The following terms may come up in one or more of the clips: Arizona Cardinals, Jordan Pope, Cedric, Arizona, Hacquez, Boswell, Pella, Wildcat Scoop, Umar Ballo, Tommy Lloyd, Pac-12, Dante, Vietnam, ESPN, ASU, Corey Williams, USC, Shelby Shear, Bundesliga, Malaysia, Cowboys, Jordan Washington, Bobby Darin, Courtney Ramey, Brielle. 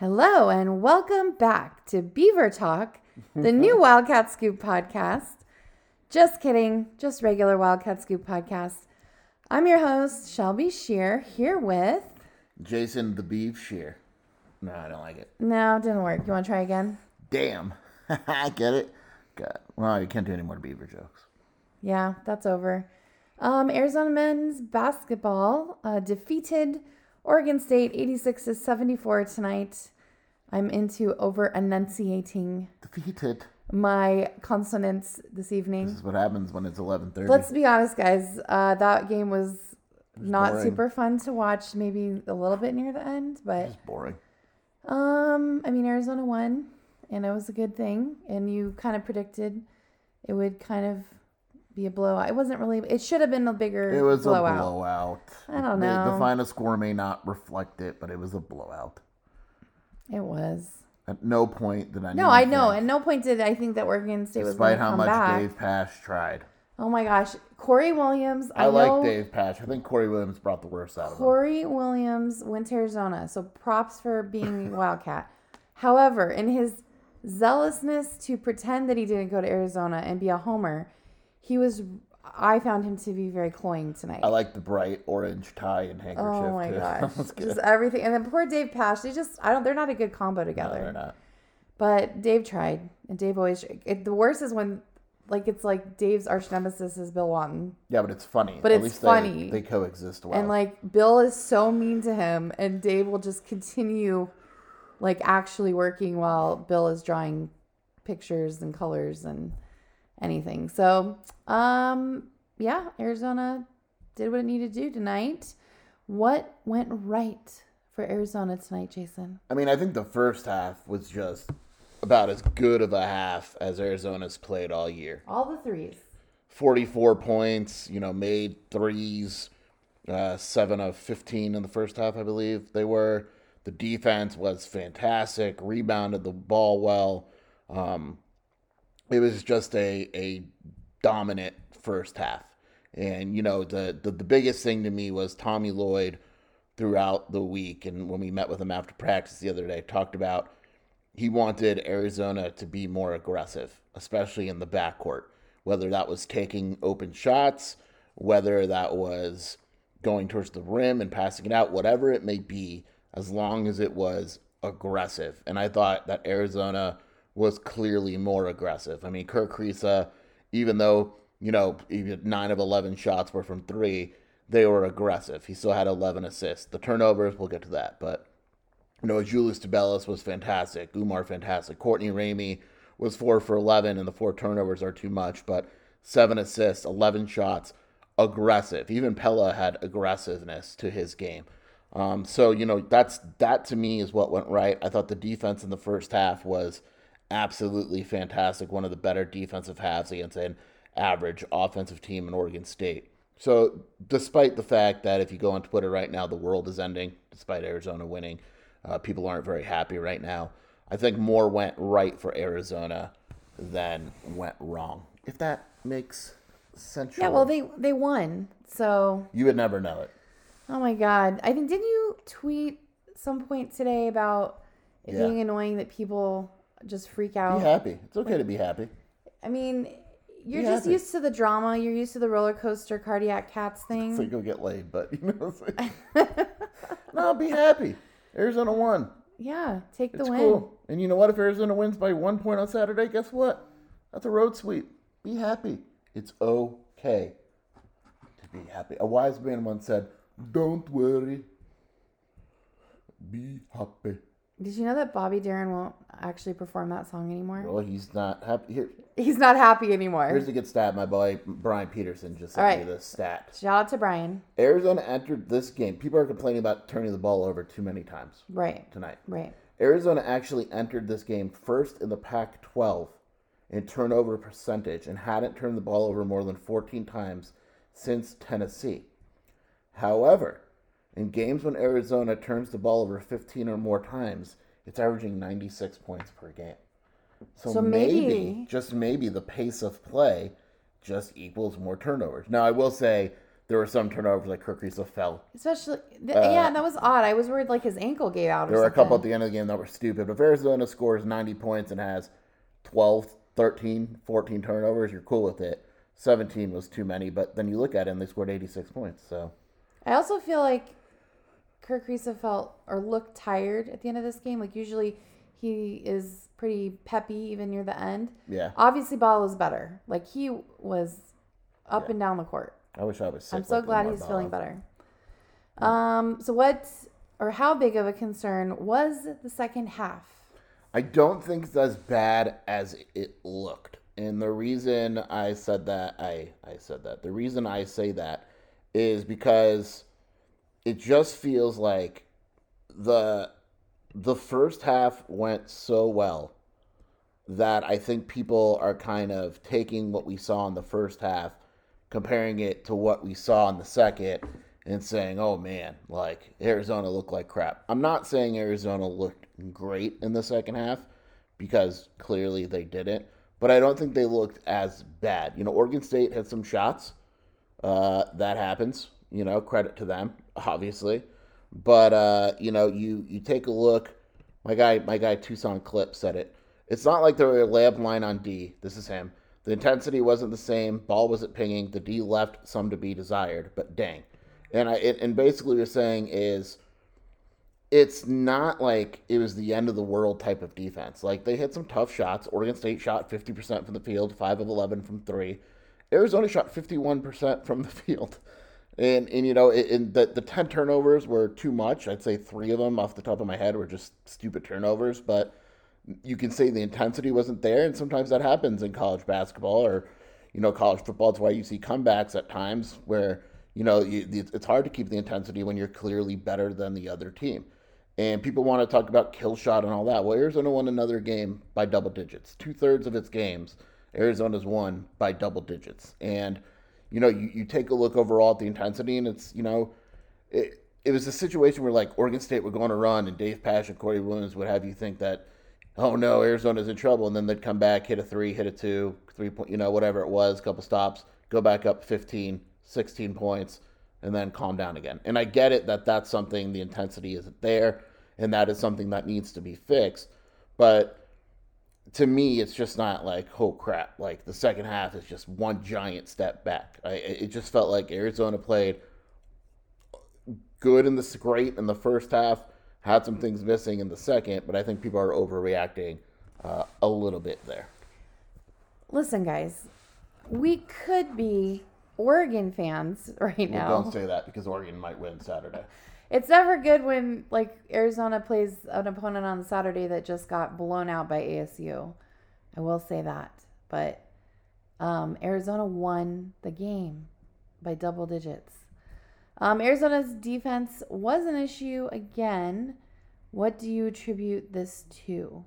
Hello and welcome back to Beaver Talk, the new Wildcat Scoop podcast. Just kidding, just regular Wildcat Scoop podcast. I'm your host, Shelby Shear, here with... Jason the Beav Shear. No, I don't like it. No, it didn't work. You want to try again? Damn. I get it. God. Well, you can't do any more Beaver jokes. Yeah, that's over. Arizona men's basketball defeated Oregon State 86-74 tonight. I'm into over-enunciating my consonants this evening. This is what happens when it's 11:30. Let's be honest, guys. That game was not boring. Super fun to watch. Maybe a little bit near the end, but it's boring. I mean, Arizona won. And it was a good thing. And you kind of predicted it would kind of be a blowout. It wasn't really. It should have been a bigger blowout. It was a blowout. I don't know. The final score may not reflect it, but it was a blowout. It was. At no point did I know. No, I know. At no point did I think that Oregon State was going to come back. Despite how much Dave Pasch tried. Oh, my gosh. Corey Williams. I like Dave Pasch. I think Corey Williams brought the worst out of him. Corey Williams went to Arizona. So props for being Wildcat. However, in his zealousness to pretend that he didn't go to Arizona and be a homer, I found him to be very cloying tonight. I like the bright orange tie and handkerchief. Oh my gosh. Just everything. And then poor Dave Pasch, they're not a good combo together. No, they're not. But Dave tried, and Dave always, the worst is when, like, it's like Dave's arch nemesis is Bill Walton. Yeah, but it's funny. But at least funny. They coexist well. And like, Bill is so mean to him, and Dave will just continue like actually working while Bill is drawing pictures and colors and anything. So, yeah, Arizona did what it needed to do tonight. What went right for Arizona tonight, Jason? I mean, I think the first half was just about as good of a half as Arizona's played all year. All the threes. 44 points, made threes, 7 of 15 in the first half, I believe they were. The defense was fantastic, rebounded the ball well. It was just a dominant first half. And, the biggest thing to me was Tommy Lloyd throughout the week. And when we met with him after practice the other day, talked about he wanted Arizona to be more aggressive, especially in the backcourt, whether that was taking open shots, whether that was going towards the rim and passing it out, whatever it may be. As long as it was aggressive. And I thought that Arizona was clearly more aggressive. I mean, Kirk Riesel, even though, 9 of 11 shots were from 3, they were aggressive. He still had 11 assists. The turnovers, we'll get to that. But, Julius DeBellis was fantastic. Umar, fantastic. Courtney Ramey was 4 for 11, and the 4 turnovers are too much. But 7 assists, 11 shots, aggressive. Even Pella had aggressiveness to his game. That to me is what went right. I thought the defense in the first half was absolutely fantastic. One of the better defensive halves against an average offensive team in Oregon State. So despite the fact that if you go on Twitter right now, the world is ending, despite Arizona winning, people aren't very happy right now. I think more went right for Arizona than went wrong. If that makes sense. Yeah, well, they won, so. You would never know it. Oh, my God. I think, didn't you tweet some point today about it being annoying that people just freak out? Be happy. It's okay to be happy. I mean, you're just used to the drama. You're used to the roller coaster cardiac cats thing. So you go get laid, but no, be happy. Arizona won. Yeah, take the win. It's cool. And you know what? If Arizona wins by 1 point on Saturday, guess what? That's a road sweep. Be happy. It's okay to be happy. A wise man once said, "Don't worry, be happy. Did you know that Bobby Darin won't actually perform that song anymore? Well, he's not happy. Here. He's not happy anymore. Here's a good stat. My boy, Brian Peterson, just sent me this stat. Shout out to Brian. Arizona entered this game. People are complaining about turning the ball over too many times. Right. Tonight. Right. Arizona actually entered this game first in the Pac-12 in turnover percentage and hadn't turned the ball over more than 14 times since Tennessee. However, in games when Arizona turns the ball over 15 or more times, it's averaging 96 points per game. So maybe, just maybe, the pace of play just equals more turnovers. Now, I will say there were some turnovers, like Kirk Riesel fell. Especially, that was odd. I was worried, like, his ankle gave out or something. There were a couple at the end of the game that were stupid. But if Arizona scores 90 points and has 12, 13, 14 turnovers, you're cool with it. 17 was too many. But then you look at it, and they scored 86 points. So I also feel like Kirk Riesel looked tired at the end of this game. Like, usually he is pretty peppy even near the end. Yeah. Obviously, Ball was better. Like, he was up and down the court. I wish I was sick. I'm so glad he's feeling better. Yeah. So how big of a concern was the second half? I don't think it's as bad as it looked. And the reason I said that, the reason I say that is because it just feels like the first half went so well that I think people are kind of taking what we saw in the first half, comparing it to what we saw in the second, and saying, oh, man, like, Arizona looked like crap. I'm not saying Arizona looked great in the second half, because clearly they didn't, but I don't think they looked as bad. You know, Oregon State had some shots. That happens. You know, credit to them, obviously. But, you know, you take a look. My guy Tucson Clip said it. It's not like there were a layup line on D. This is him. The intensity wasn't the same. Ball wasn't pinging. The D left some to be desired, but dang. And basically what you're saying is it's not like it was the end of the world type of defense. Like, they hit some tough shots. Oregon State shot 50% from the field, 5 of 11 from 3. Arizona shot 51% from the field. And you know, the 10 turnovers were too much. I'd say 3 of them off the top of my head were just stupid turnovers. But you can say the intensity wasn't there, and sometimes that happens in college basketball or, you know, college football. It's why you see comebacks at times where, you know, it's hard to keep the intensity when you're clearly better than the other team. And people want to talk about kill shot and all that. Well, Arizona won another game by double digits. 2/3 of its games, Arizona's won by double digits. And, you know, you take a look overall at the intensity, and it's, you know, it was a situation where, like, Oregon State were going to run, and Dave Pasch and Corey Williams would have you think that, oh, no, Arizona's in trouble, and then they'd come back, hit a 3, hit a 2, 3-point, you know, whatever it was, a couple stops, go back up 15, 16 points, and then calm down again. And I get it that that's something, the intensity isn't there, and that is something that needs to be fixed, but to me, it's just not like, oh, crap. Like, the second half is just one giant step back. It just felt like Arizona played good great in the first half, had some things missing in the second, but I think people are overreacting a little bit there. Listen, guys, we could be Oregon fans right now. Well, don't say that, because Oregon might win Saturday. It's never good when, like, Arizona plays an opponent on Saturday that just got blown out by ASU. I will say that. But Arizona won the game by double digits. Arizona's defense was an issue again. What do you attribute this to?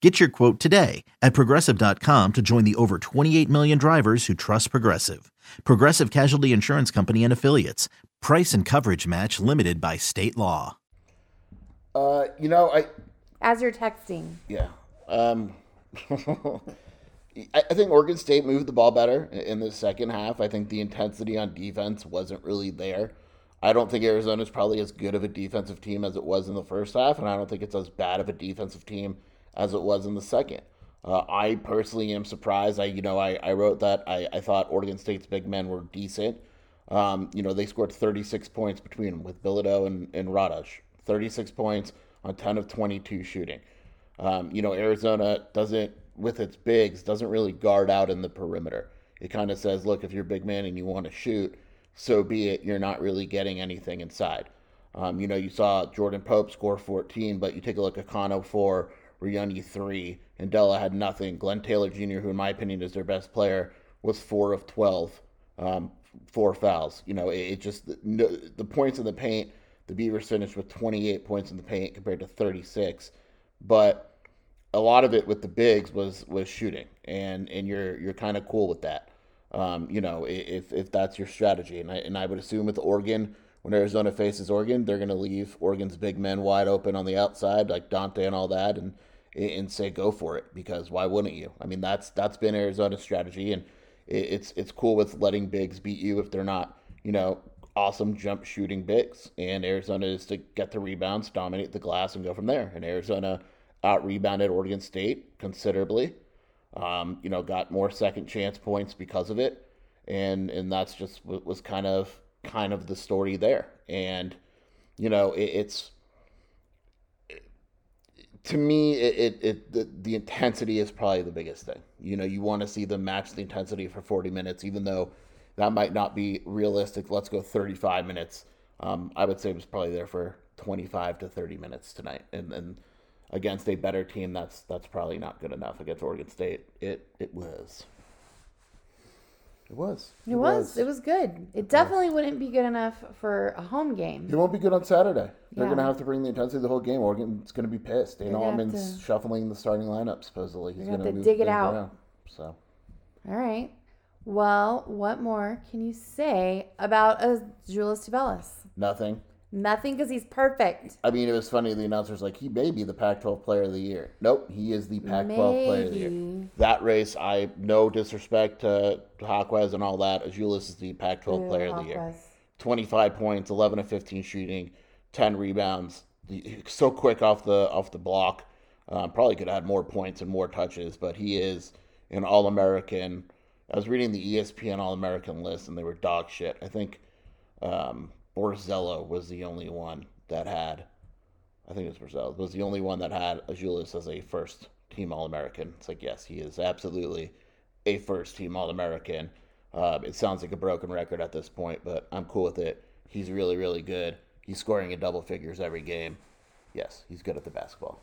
Get your quote today at Progressive.com to join the over 28 million drivers who trust Progressive. Progressive Casualty Insurance Company and Affiliates. Price and coverage match limited by state law. As you're texting. Yeah. I think Oregon State moved the ball better in the second half. I think the intensity on defense wasn't really there. I don't think Arizona's probably as good of a defensive team as it was in the first half, and I don't think it's as bad of a defensive team as it was in the second. I personally am surprised. I wrote that I thought Oregon State's big men were decent. They scored 36 points between them with Bilodeau and Radosh. 36 points on 10 of 22 shooting. Arizona doesn't, with its bigs, doesn't really guard out in the perimeter. It kind of says, look, if you're a big man and you want to shoot, so be it. You're not really getting anything inside. You saw Jordan Pope score 14, but you take a look at Kano 4, Riani 3, and Della had nothing. Glenn Taylor Jr., who in my opinion is their best player, was 4 of 12, 4 fouls. The points in the paint, the Beavers finished with 28 points in the paint compared to 36, but a lot of it with the bigs was shooting, and you're kind of cool with that, if that's your strategy. And I would assume with Oregon, when Arizona faces Oregon, they're going to leave Oregon's big men wide open on the outside, like Dante and all that, and say go for it, because why wouldn't you? I mean, that's been Arizona's strategy, and it's cool with letting bigs beat you if they're not awesome jump shooting bigs. And Arizona is to get the rebounds, dominate the glass, and go from there. And Arizona out-rebounded Oregon State considerably, got more second-chance points because of it, and that's just was kind of the story there. And, the intensity is probably the biggest thing. You want to see them match the intensity for 40 minutes, even though that might not be realistic. Let's go 35 minutes. I would say it was probably there for 25 to 30 minutes tonight, and against a better team, that's probably not good enough. Against Oregon State, It was. It was good. It definitely wouldn't be good enough for a home game. It won't be good on Saturday. They're going to have to bring the intensity of the whole game. Oregon's going to be pissed. Dana Altman's shuffling the starting lineup, supposedly. He's going to dig it out. Around, so. All right. Well, what more can you say about Julius DeBellis? Nothing, because he's perfect. I mean, it was funny. The announcer's like, he may be the Pac-12 player of the year. Nope, he is the Pac-12 player of the year. That race, no disrespect to Hacquez and all that, Azulis is the Pac-12 player of the year. 25 points, 11 of 15 shooting, 10 rebounds. So quick off the block. Probably could have had more points and more touches, but he is an All-American. I was reading the ESPN All-American list, and they were dog shit. I think Morzello was the only one that had, Azulis as a first-team All-American. It's like, yes, he is absolutely a first-team All-American. It sounds like a broken record at this point, but I'm cool with it. He's really, really good. He's scoring in double figures every game. Yes, he's good at the basketball.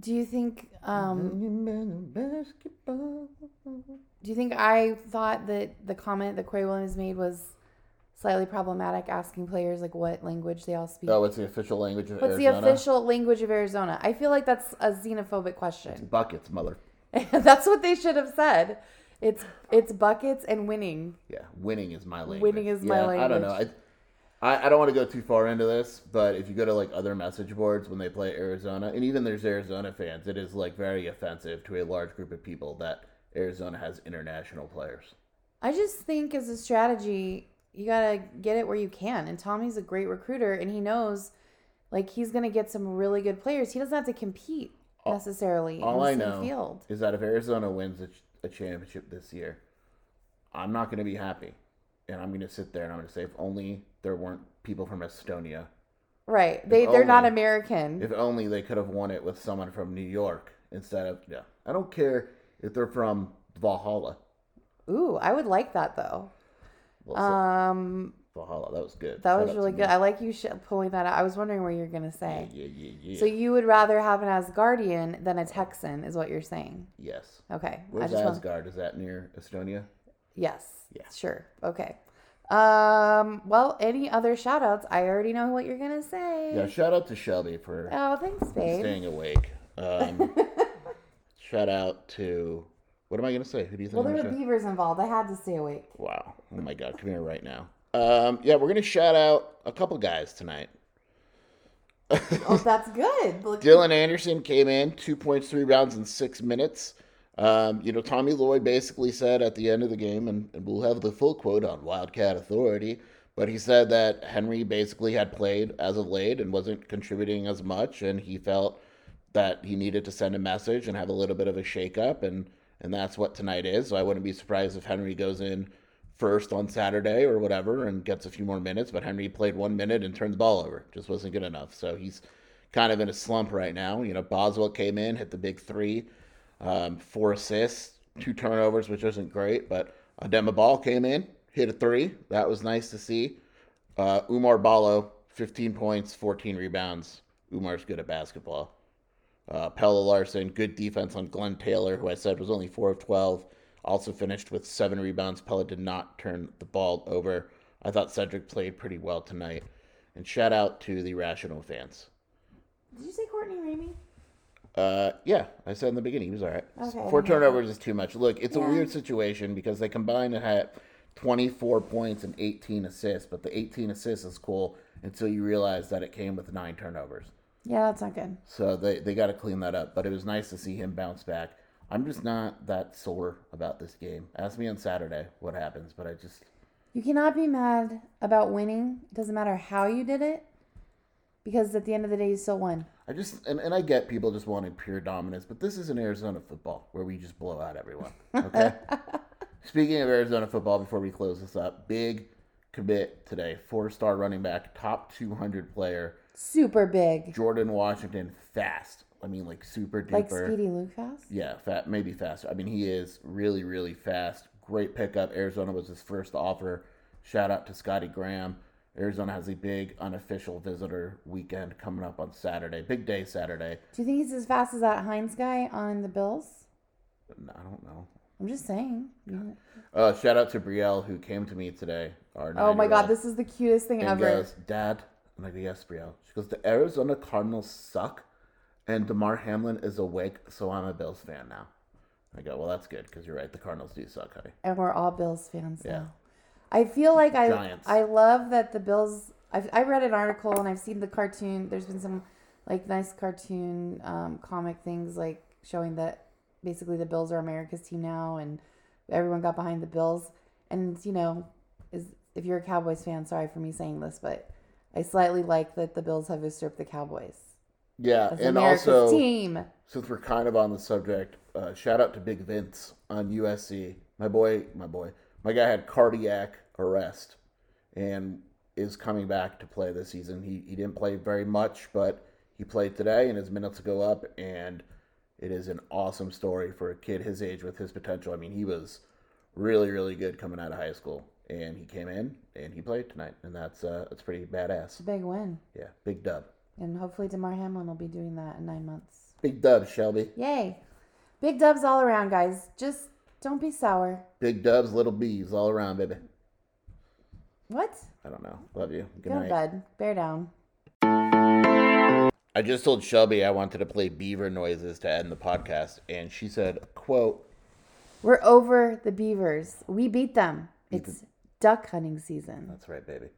Do you think? Do you think I thought that the comment that Corey Williams made was slightly problematic, asking players like what language they all speak? Oh, what's the official language of Arizona? What's the official language of Arizona? I feel like that's a xenophobic question. It's buckets, mother. That's what they should have said. It's buckets and winning. Yeah, winning is my language. I don't know. I don't want to go too far into this, but if you go to like other message boards when they play Arizona, and even there's Arizona fans, it is like very offensive to a large group of people that Arizona has international players. I just think as a strategy, you gotta get it where you can. And Tommy's a great recruiter, and he knows, like, he's gonna get some really good players. He doesn't have to compete necessarily. All I know is that if Arizona wins a championship this year, I'm not gonna be happy. And I'm going to sit there and I'm going to say, if only there weren't people from Estonia. Right. They're not American. If only they could have won it with someone from New York instead of, I don't care if they're from Valhalla. Ooh, I would like that, though. Well, Valhalla, that was good. That was really good. I like you pulling that out. I was wondering what you were going to say. Yeah. So you would rather have an Asgardian than a Texan is what you're saying? Yes. Okay. Where's Asgard? Is that near Estonia? Yes. Yeah. Sure. Okay. Well, any other shout outs? I already know what you're going to say. Yeah, shout out to Shelby for thanks, babe. Staying awake. Shout out to, what am I going to say? Who do you think? Well, there were beavers involved. I had to stay awake. Wow. Oh my God. Come here right now. Yeah, we're going to shout out a couple guys tonight. Oh, that's good. Dylan Anderson came in 2 points, 3 rebounds in 6 minutes. Tommy Lloyd basically said at the end of the game, and we'll have the full quote on Wildcat Authority, but he said that Henry basically had played as of late and wasn't contributing as much, and he felt that he needed to send a message and have a little bit of a shakeup, and that's what tonight is. So I wouldn't be surprised if Henry goes in first on Saturday or whatever and gets a few more minutes, but Henry played 1 minute and turned the ball over. Just wasn't good enough. So he's kind of in a slump right now. Boswell came in, hit the big three. 4 assists, 2 turnovers, which isn't great, but Adema Ball came in, hit a three. That was nice to see. Umar Ballo, 15 points, 14 rebounds. Umar's good at basketball. Pella Larson, good defense on Glenn Taylor, who I said was only 4 of 12, also finished with 7 rebounds. Pella did not turn the ball over. I thought Cedric played pretty well tonight. And shout out to the Rational fans. Did you say Courtney Ramey? Yeah, I said in the beginning, he was all right. Okay, 4 turnovers is too much. Look, it's a weird situation because they combined and had 24 points and 18 assists, but the 18 assists is cool until you realize that it came with 9 turnovers. Yeah, that's not good. So they got to clean that up, but it was nice to see him bounce back. I'm just not that sore about this game. Ask me on Saturday what happens, but you cannot be mad about winning. It doesn't matter how you did it because at the end of the day, you still won. I just, and I get people just wanting pure dominance, but this isn't Arizona football where we just blow out everyone, okay? Speaking of Arizona football, before we close this up, big commit today. 4-star running back, top 200 player. Super big. Jordan Washington, fast. I mean, like super duper. Like Speedy Luke fast? Yeah, maybe faster. I mean, he is really, really fast. Great pickup. Arizona was his first offer. Shout out to Scotty Graham. Arizona has a big unofficial visitor weekend coming up on Saturday. Big day Saturday. Do you think he's as fast as that Hines guy on the Bills? I don't know. I'm just saying. Shout out to Brielle, who came to me today. Oh, my God. This is the cutest thing ever. Goes, Dad. I'm like, yes, Brielle. She goes, the Arizona Cardinals suck, and Damar Hamlin is awake, so I'm a Bills fan now. I go, well, that's good, because you're right. The Cardinals do suck, honey. And we're all Bills fans now. I feel like Giants. I love that the Bills. I read an article and I've seen the cartoon. There's been some nice cartoon comic things showing that basically the Bills are America's team now and everyone got behind the Bills. And if you're a Cowboys fan, sorry for me saying this, but I slightly like that the Bills have usurped the Cowboys. Yeah, that's and America's also team. Since we're kind of on the subject, shout out to Big Vince on USC. My boy. My guy had cardiac arrest and is coming back to play this season. He didn't play very much, but he played today, and his minutes go up, and it is an awesome story for a kid his age with his potential. I mean, he was really, really good coming out of high school, and he came in, and he played tonight, and that's pretty badass. Big win. Yeah, big dub. And hopefully Damar Hamlin will be doing that in 9 months. Big dub, Shelby. Yay. Big dubs all around, guys. Just... don't be sour. Big dubs, little bees all around, baby. What? I don't know. Love you. Good night. Go to bed. Bear down. I just told Shelby I wanted to play beaver noises to end the podcast, and she said, quote, "We're over the beavers. We beat them. It's duck hunting season." That's right, baby.